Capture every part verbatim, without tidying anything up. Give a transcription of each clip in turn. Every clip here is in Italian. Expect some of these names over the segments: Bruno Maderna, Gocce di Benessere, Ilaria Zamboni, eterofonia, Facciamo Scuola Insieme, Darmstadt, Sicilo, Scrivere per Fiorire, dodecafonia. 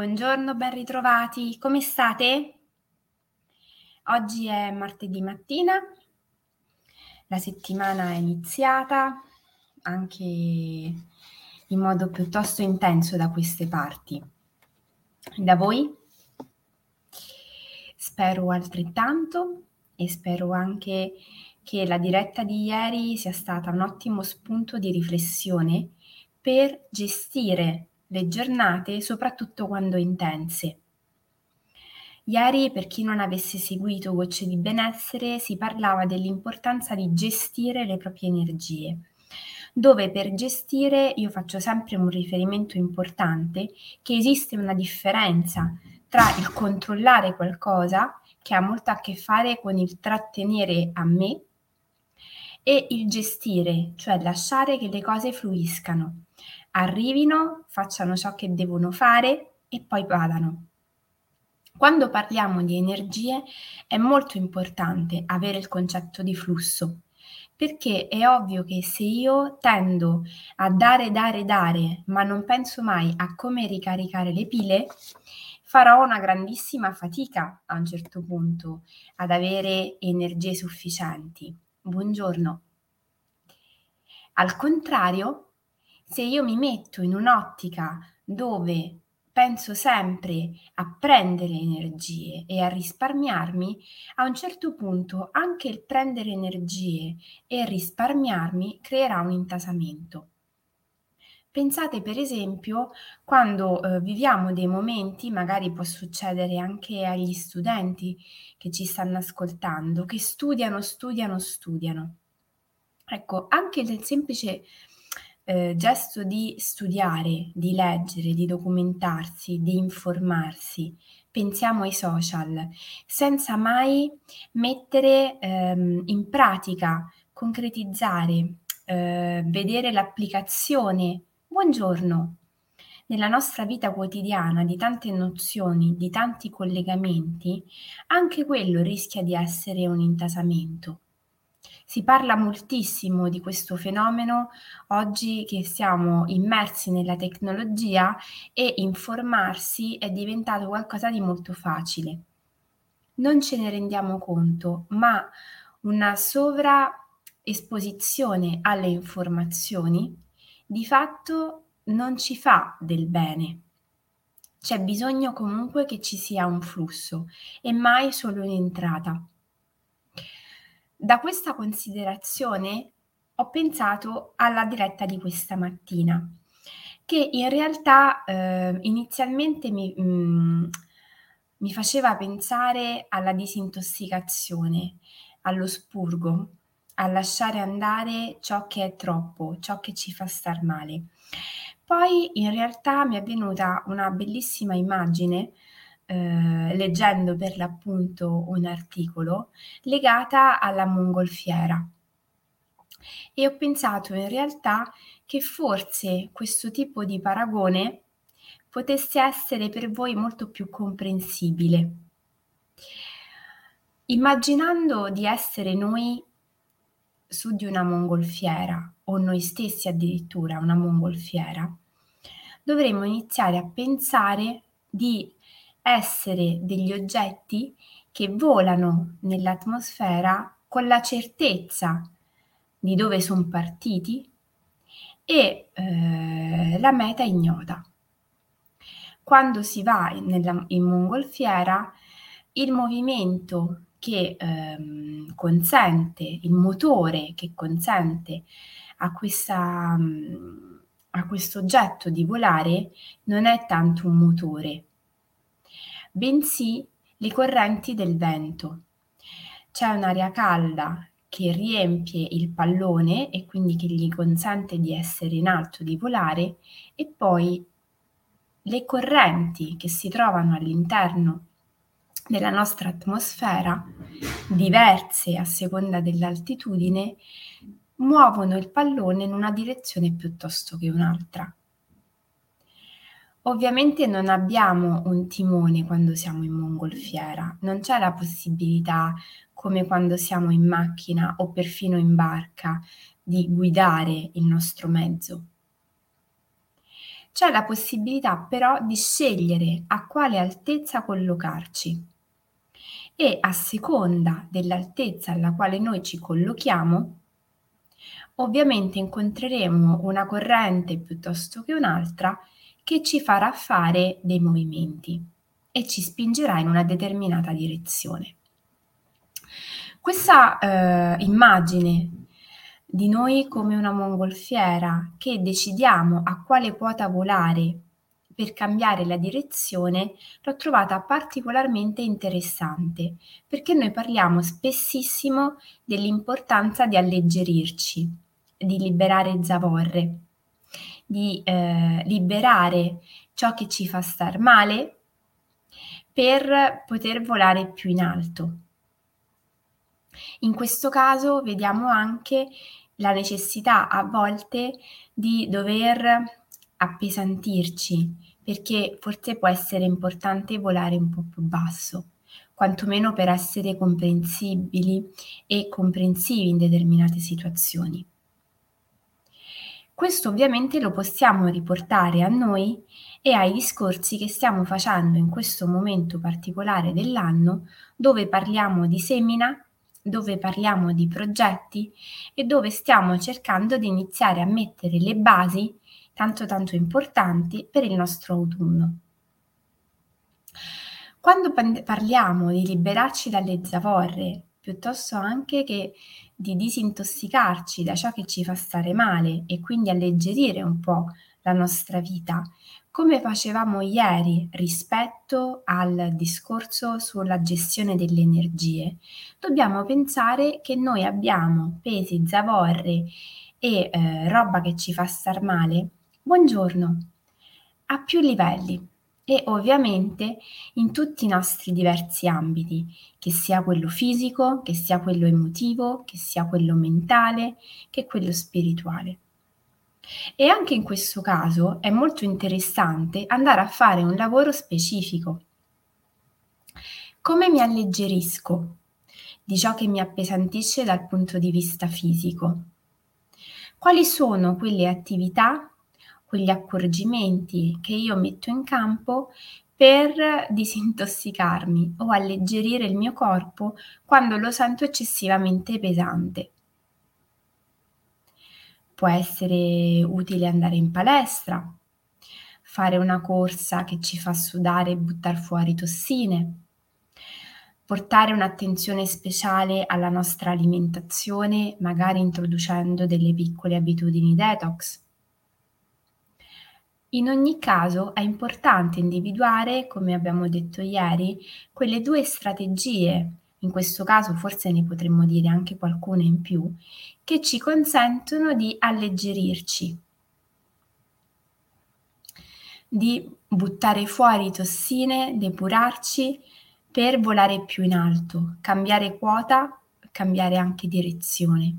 buongiorno, ben ritrovati. Come state? Oggi è martedì mattina, la settimana è iniziata anche in modo piuttosto intenso da queste parti. Da voi? Spero altrettanto e spero anche che la diretta di ieri sia stata un ottimo spunto di riflessione per gestire le giornate, soprattutto quando intense. Ieri, per chi non avesse seguito Gocce di Benessere, si parlava dell'importanza di gestire le proprie energie, dove per gestire io faccio sempre un riferimento importante che esiste una differenza tra il controllare qualcosa, che ha molto a che fare con il trattenere a me, e il gestire, cioè lasciare che le cose fluiscano, arrivino, facciano ciò che devono fare e poi vadano. Quando parliamo di energie è molto importante avere il concetto di flusso, perché è ovvio che se io tendo a dare, dare, dare, ma non penso mai a come ricaricare le pile, farò una grandissima fatica a un certo punto ad avere energie sufficienti. Buongiorno. Al contrario, se io mi metto in un'ottica dove penso sempre a prendere energie e a risparmiarmi, a un certo punto anche il prendere energie e risparmiarmi creerà un intasamento. Pensate per esempio quando eh, viviamo dei momenti, magari può succedere anche agli studenti che ci stanno ascoltando, che studiano, studiano, studiano. Ecco, anche del semplice Eh, gesto di studiare, di leggere, di documentarsi, di informarsi. Pensiamo ai social, senza mai mettere ehm, in pratica, concretizzare, eh, vedere l'applicazione. Buongiorno! Nella nostra vita quotidiana di tante nozioni, di tanti collegamenti, anche quello rischia di essere un intasamento. Si parla moltissimo di questo fenomeno oggi che siamo immersi nella tecnologia e informarsi è diventato qualcosa di molto facile. Non ce ne rendiamo conto, ma una sovraesposizione alle informazioni di fatto non ci fa del bene. C'è bisogno comunque che ci sia un flusso e mai solo un'entrata. Da questa considerazione ho pensato alla diretta di questa mattina, che in realtà eh, inizialmente mi, mm, mi faceva pensare alla disintossicazione, allo spurgo, a lasciare andare ciò che è troppo, ciò che ci fa star male. Poi in realtà mi è venuta una bellissima immagine Eh, leggendo per l'appunto un articolo legata alla mongolfiera, e ho pensato in realtà che forse questo tipo di paragone potesse essere per voi molto più comprensibile. Immaginando di essere noi su di una mongolfiera, o noi stessi addirittura una mongolfiera, dovremmo iniziare a pensare di essere degli oggetti che volano nell'atmosfera con la certezza di dove sono partiti e eh, la meta ignota. Quando si va nella, in mongolfiera, il movimento che eh, consente, il motore che consente a questa, a questo oggetto di volare non è tanto un motore, bensì le correnti del vento. C'è un'aria calda che riempie il pallone e quindi che gli consente di essere in alto, di volare, e poi le correnti che si trovano all'interno della nostra atmosfera, diverse a seconda dell'altitudine, muovono il pallone in una direzione piuttosto che un'altra. Ovviamente non abbiamo un timone quando siamo in mongolfiera, non c'è la possibilità, come quando siamo in macchina o perfino in barca, di guidare il nostro mezzo. C'è la possibilità però di scegliere a quale altezza collocarci e a seconda dell'altezza alla quale noi ci collochiamo, ovviamente incontreremo una corrente piuttosto che un'altra che ci farà fare dei movimenti e ci spingerà in una determinata direzione. Questa eh, immagine di noi come una mongolfiera che decidiamo a quale quota volare per cambiare la direzione l'ho trovata particolarmente interessante, perché noi parliamo spessissimo dell'importanza di alleggerirci, di liberare zavorre, di eh, liberare ciò che ci fa star male per poter volare più in alto. In questo caso vediamo anche la necessità a volte di dover appesantirci, perché forse può essere importante volare un po' più basso, quantomeno per essere comprensibili e comprensivi in determinate situazioni. Questo ovviamente lo possiamo riportare a noi e ai discorsi che stiamo facendo in questo momento particolare dell'anno, dove parliamo di semina, dove parliamo di progetti e dove stiamo cercando di iniziare a mettere le basi tanto tanto importanti per il nostro autunno. Quando parliamo di liberarci dalle zavorre, piuttosto anche che di disintossicarci da ciò che ci fa stare male e quindi alleggerire un po' la nostra vita, come facevamo ieri rispetto al discorso sulla gestione delle energie, dobbiamo pensare che noi abbiamo pesi, zavorre e eh, roba che ci fa star male, buongiorno, a più livelli e ovviamente in tutti i nostri diversi ambiti, che sia quello fisico, che sia quello emotivo, che sia quello mentale, che quello spirituale. E anche in questo caso è molto interessante andare a fare un lavoro specifico. Come mi alleggerisco di ciò che mi appesantisce dal punto di vista fisico? Quali sono quelle attività, quegli accorgimenti che io metto in campo per disintossicarmi o alleggerire il mio corpo quando lo sento eccessivamente pesante? Può essere utile andare in palestra, fare una corsa che ci fa sudare e buttare fuori tossine, portare un'attenzione speciale alla nostra alimentazione, magari introducendo delle piccole abitudini detox. In ogni caso è importante individuare, come abbiamo detto ieri, quelle due strategie, in questo caso forse ne potremmo dire anche qualcuna in più, che ci consentono di alleggerirci, di buttare fuori tossine, depurarci per volare più in alto, cambiare quota, cambiare anche direzione.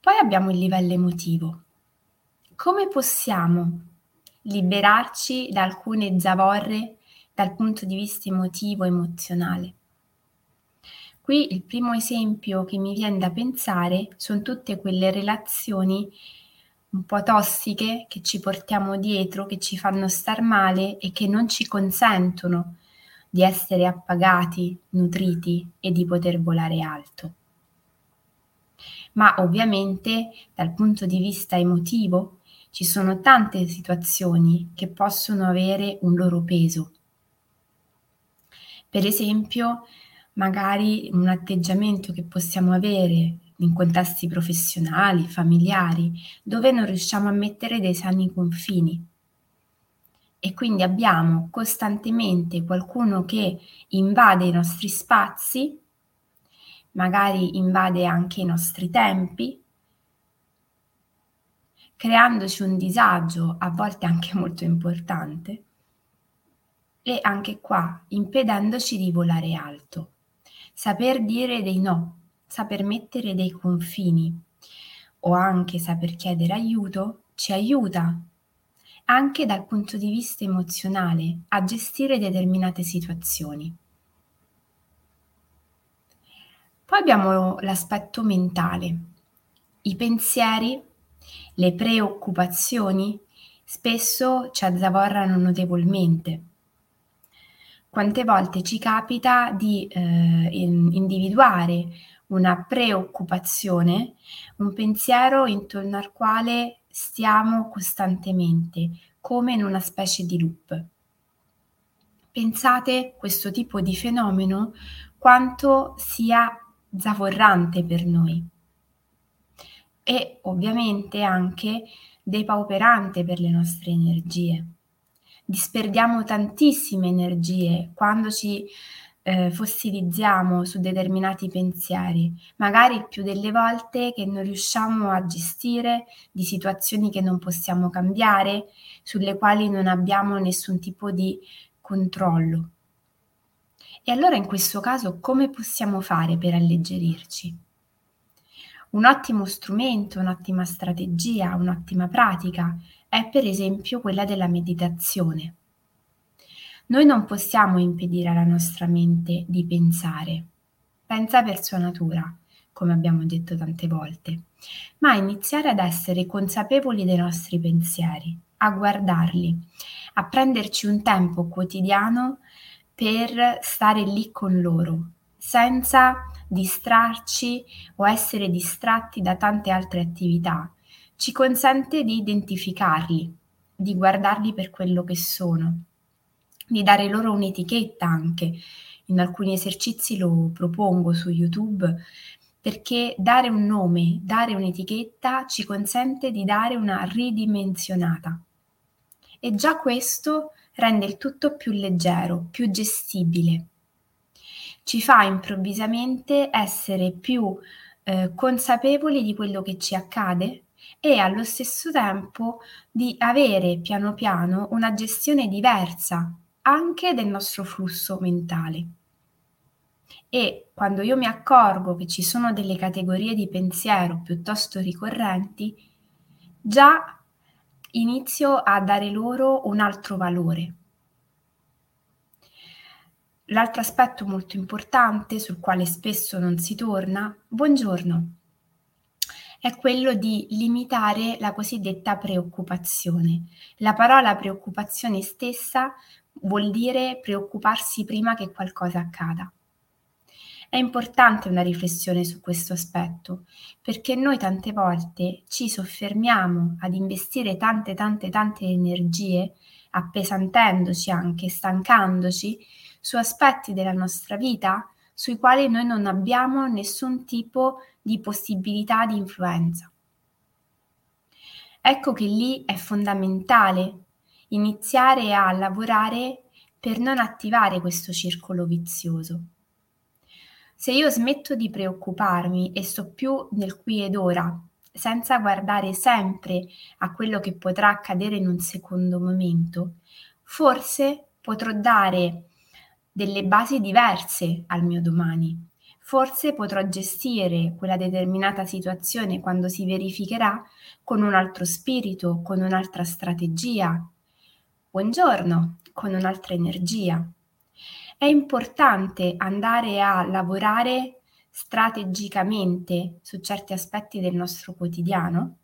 Poi abbiamo il livello emotivo. Come possiamo liberarci da alcune zavorre dal punto di vista emotivo, emozionale? Qui il primo esempio che mi viene da pensare sono tutte quelle relazioni un po' tossiche che ci portiamo dietro, che ci fanno star male e che non ci consentono di essere appagati, nutriti e di poter volare alto. Ma ovviamente dal punto di vista emotivo ci sono tante situazioni che possono avere un loro peso. Per esempio, magari un atteggiamento che possiamo avere in contesti professionali, familiari, dove non riusciamo a mettere dei sani confini. E quindi abbiamo costantemente qualcuno che invade i nostri spazi, magari invade anche i nostri tempi, creandoci un disagio a volte anche molto importante. E anche qua, impedendoci di volare alto, saper dire dei no, saper mettere dei confini o anche saper chiedere aiuto ci aiuta anche dal punto di vista emozionale a gestire determinate situazioni. Poi abbiamo l'aspetto mentale, i pensieri, le preoccupazioni spesso ci azzavorrano notevolmente. Quante volte ci capita di eh, individuare una preoccupazione, un pensiero intorno al quale stiamo costantemente, come in una specie di loop. Pensate questo tipo di fenomeno quanto sia zavorrante per noi e ovviamente anche depauperante per le nostre energie. Disperdiamo tantissime energie quando ci eh, fossilizziamo su determinati pensieri, magari il più delle volte che non riusciamo a gestire, di situazioni che non possiamo cambiare, sulle quali non abbiamo nessun tipo di controllo. E allora in questo caso come possiamo fare per alleggerirci? Un ottimo strumento, un'ottima strategia, un'ottima pratica è per esempio quella della meditazione. Noi non possiamo impedire alla nostra mente di pensare. Pensa per sua natura, come abbiamo detto tante volte, ma iniziare ad essere consapevoli dei nostri pensieri, a guardarli, a prenderci un tempo quotidiano per stare lì con loro, senza distrarci o essere distratti da tante altre attività, ci consente di identificarli, di guardarli per quello che sono, di dare loro un'etichetta anche. In alcuni esercizi lo propongo su YouTube, perché dare un nome, dare un'etichetta ci consente di dare una ridimensionata. E già questo rende il tutto più leggero, più gestibile. Ci fa improvvisamente essere più eh, consapevoli di quello che ci accade e allo stesso tempo di avere piano piano una gestione diversa anche del nostro flusso mentale. E quando io mi accorgo che ci sono delle categorie di pensiero piuttosto ricorrenti, già inizio a dare loro un altro valore. L'altro aspetto molto importante, sul quale spesso non si torna, buongiorno, è quello di limitare la cosiddetta preoccupazione. La parola preoccupazione stessa vuol dire preoccuparsi prima che qualcosa accada. È importante una riflessione su questo aspetto, perché noi tante volte ci soffermiamo ad investire tante tante tante energie, appesantendoci anche, stancandoci, su aspetti della nostra vita sui quali noi non abbiamo nessun tipo di possibilità di influenza. Ecco che lì è fondamentale iniziare a lavorare per non attivare questo circolo vizioso. Se io smetto di preoccuparmi e sto più nel qui ed ora, senza guardare sempre a quello che potrà accadere in un secondo momento, forse potrò dare delle basi diverse al mio domani. Forse potrò gestire quella determinata situazione quando si verificherà con un altro spirito, con un'altra strategia. Buongiorno, con un'altra energia. È importante andare a lavorare strategicamente su certi aspetti del nostro quotidiano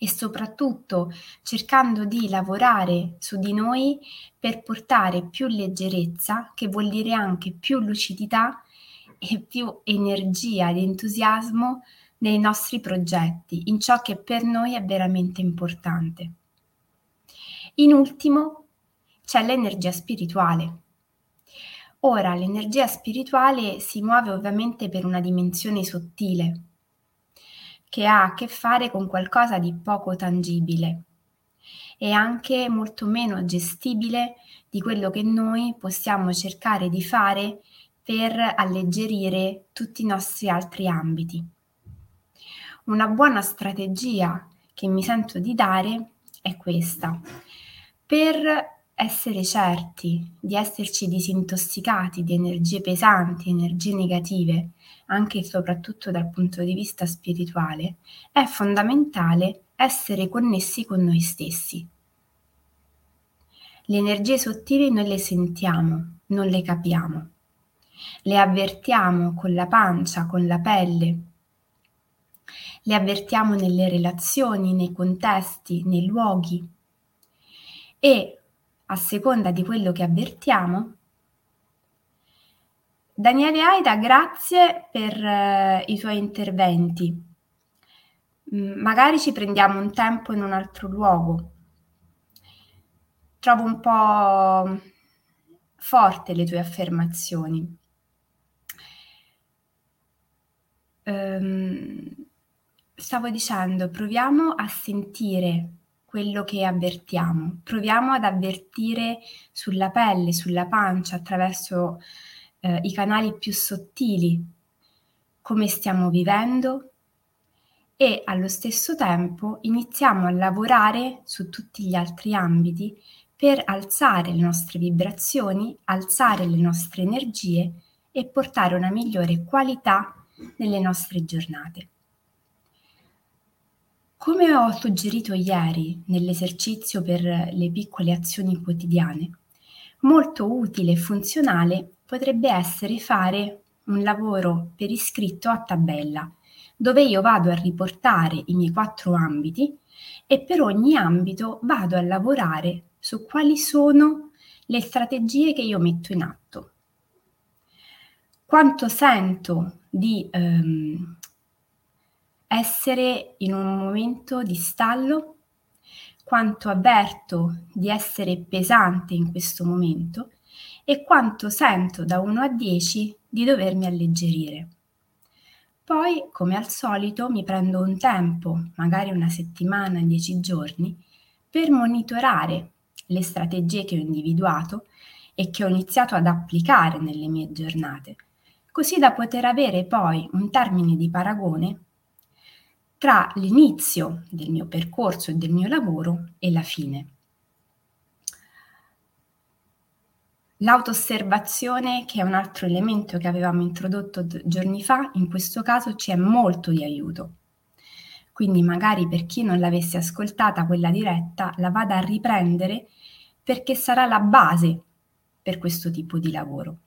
e soprattutto cercando di lavorare su di noi per portare più leggerezza, che vuol dire anche più lucidità e più energia ed entusiasmo nei nostri progetti, in ciò che per noi è veramente importante. In ultimo c'è l'energia spirituale. Ora, l'energia spirituale si muove ovviamente per una dimensione sottile, che ha a che fare con qualcosa di poco tangibile e anche molto meno gestibile di quello che noi possiamo cercare di fare per alleggerire tutti i nostri altri ambiti. Una buona strategia che mi sento di dare è questa. Per essere certi di esserci disintossicati di energie pesanti, energie negative, anche e soprattutto dal punto di vista spirituale, è fondamentale essere connessi con noi stessi. Le energie sottili noi le sentiamo, non le capiamo. Le avvertiamo con la pancia, con la pelle. le avvertiamo nelle relazioni, nei contesti, nei luoghi e a seconda di quello che avvertiamo. Daniele Aida, grazie per eh, i tuoi interventi. M- magari ci prendiamo un tempo in un altro luogo. Trovo un po' forte le tue affermazioni. Ehm, stavo dicendo, proviamo a sentire quello che avvertiamo, proviamo ad avvertire sulla pelle, sulla pancia, attraverso eh, i canali più sottili, come stiamo vivendo e allo stesso tempo iniziamo a lavorare su tutti gli altri ambiti per alzare le nostre vibrazioni, alzare le nostre energie e portare una migliore qualità nelle nostre giornate. Come ho suggerito ieri nell'esercizio per le piccole azioni quotidiane, molto utile e funzionale potrebbe essere fare un lavoro per iscritto a tabella, dove io vado a riportare i miei quattro ambiti e per ogni ambito vado a lavorare su quali sono le strategie che io metto in atto. Quanto sento di ehm, essere in un momento di stallo, quanto avverto di essere pesante in questo momento e quanto sento da uno a dieci di dovermi alleggerire. Poi, come al solito, mi prendo un tempo, magari una settimana, dieci giorni, per monitorare le strategie che ho individuato e che ho iniziato ad applicare nelle mie giornate, così da poter avere poi un termine di paragone tra l'inizio del mio percorso e del mio lavoro e la fine. L'autosservazione, che è un altro elemento che avevamo introdotto giorni fa, in questo caso ci è molto di aiuto. Quindi magari per chi non l'avesse ascoltata quella diretta, la vada a riprendere perché sarà la base per questo tipo di lavoro.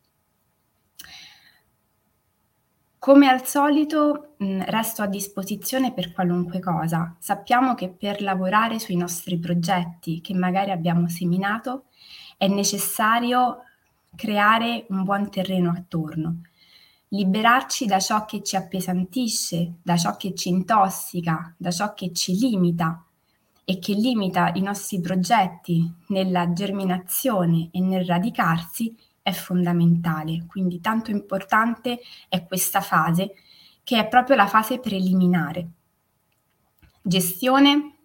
Come al solito resto a disposizione per qualunque cosa. Sappiamo che per lavorare sui nostri progetti che magari abbiamo seminato è necessario creare un buon terreno attorno, liberarci da ciò che ci appesantisce, da ciò che ci intossica, da ciò che ci limita e che limita i nostri progetti nella germinazione e nel radicarsi è fondamentale, quindi tanto importante è questa fase che è proprio la fase preliminare. Gestione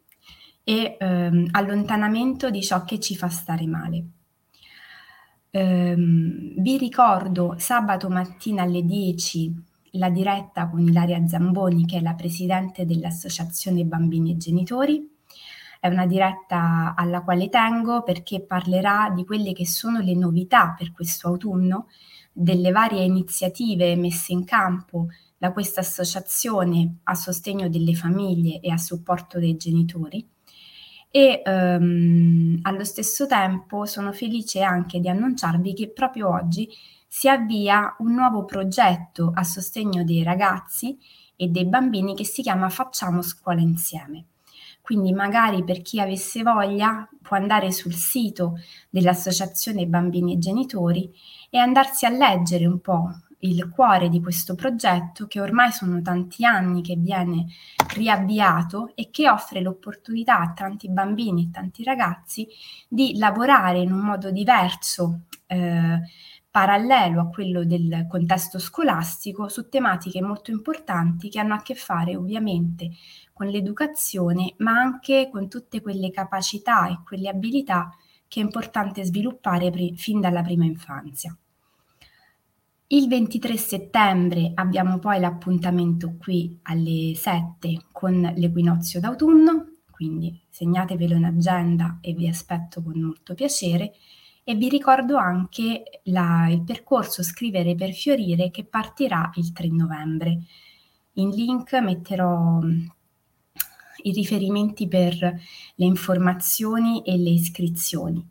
e ehm, allontanamento di ciò che ci fa stare male. Ehm, vi ricordo sabato mattina alle dieci la diretta con Ilaria Zamboni, che è la presidente dell'Associazione Bambini e Genitori. È una diretta alla quale tengo perché parlerà di quelle che sono le novità per questo autunno, delle varie iniziative messe in campo da questa associazione a sostegno delle famiglie e a supporto dei genitori e ehm, allo stesso tempo sono felice anche di annunciarvi che proprio oggi si avvia un nuovo progetto a sostegno dei ragazzi e dei bambini che si chiama Facciamo Scuola Insieme. Quindi magari per chi avesse voglia può andare sul sito dell'Associazione Bambini e Genitori e andarsi a leggere un po' il cuore di questo progetto, che ormai sono tanti anni che viene riavviato e che offre l'opportunità a tanti bambini e tanti ragazzi di lavorare in un modo diverso, eh, parallelo a quello del contesto scolastico, su tematiche molto importanti che hanno a che fare ovviamente con l'educazione, ma anche con tutte quelle capacità e quelle abilità che è importante sviluppare pre- fin dalla prima infanzia. Il ventitré settembre abbiamo poi l'appuntamento qui alle sette con l'equinozio d'autunno, quindi segnatevelo in agenda e vi aspetto con molto piacere. E vi ricordo anche la, il percorso Scrivere per Fiorire che partirà il tre novembre. In link metterò i riferimenti per le informazioni e le iscrizioni.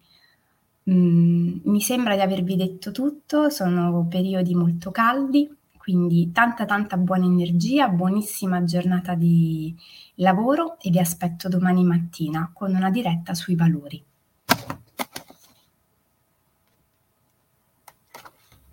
Mm, mi sembra di avervi detto tutto, sono periodi molto caldi, Quindi tanta tanta buona energia, buonissima giornata di lavoro e vi aspetto domani mattina con una diretta sui valori.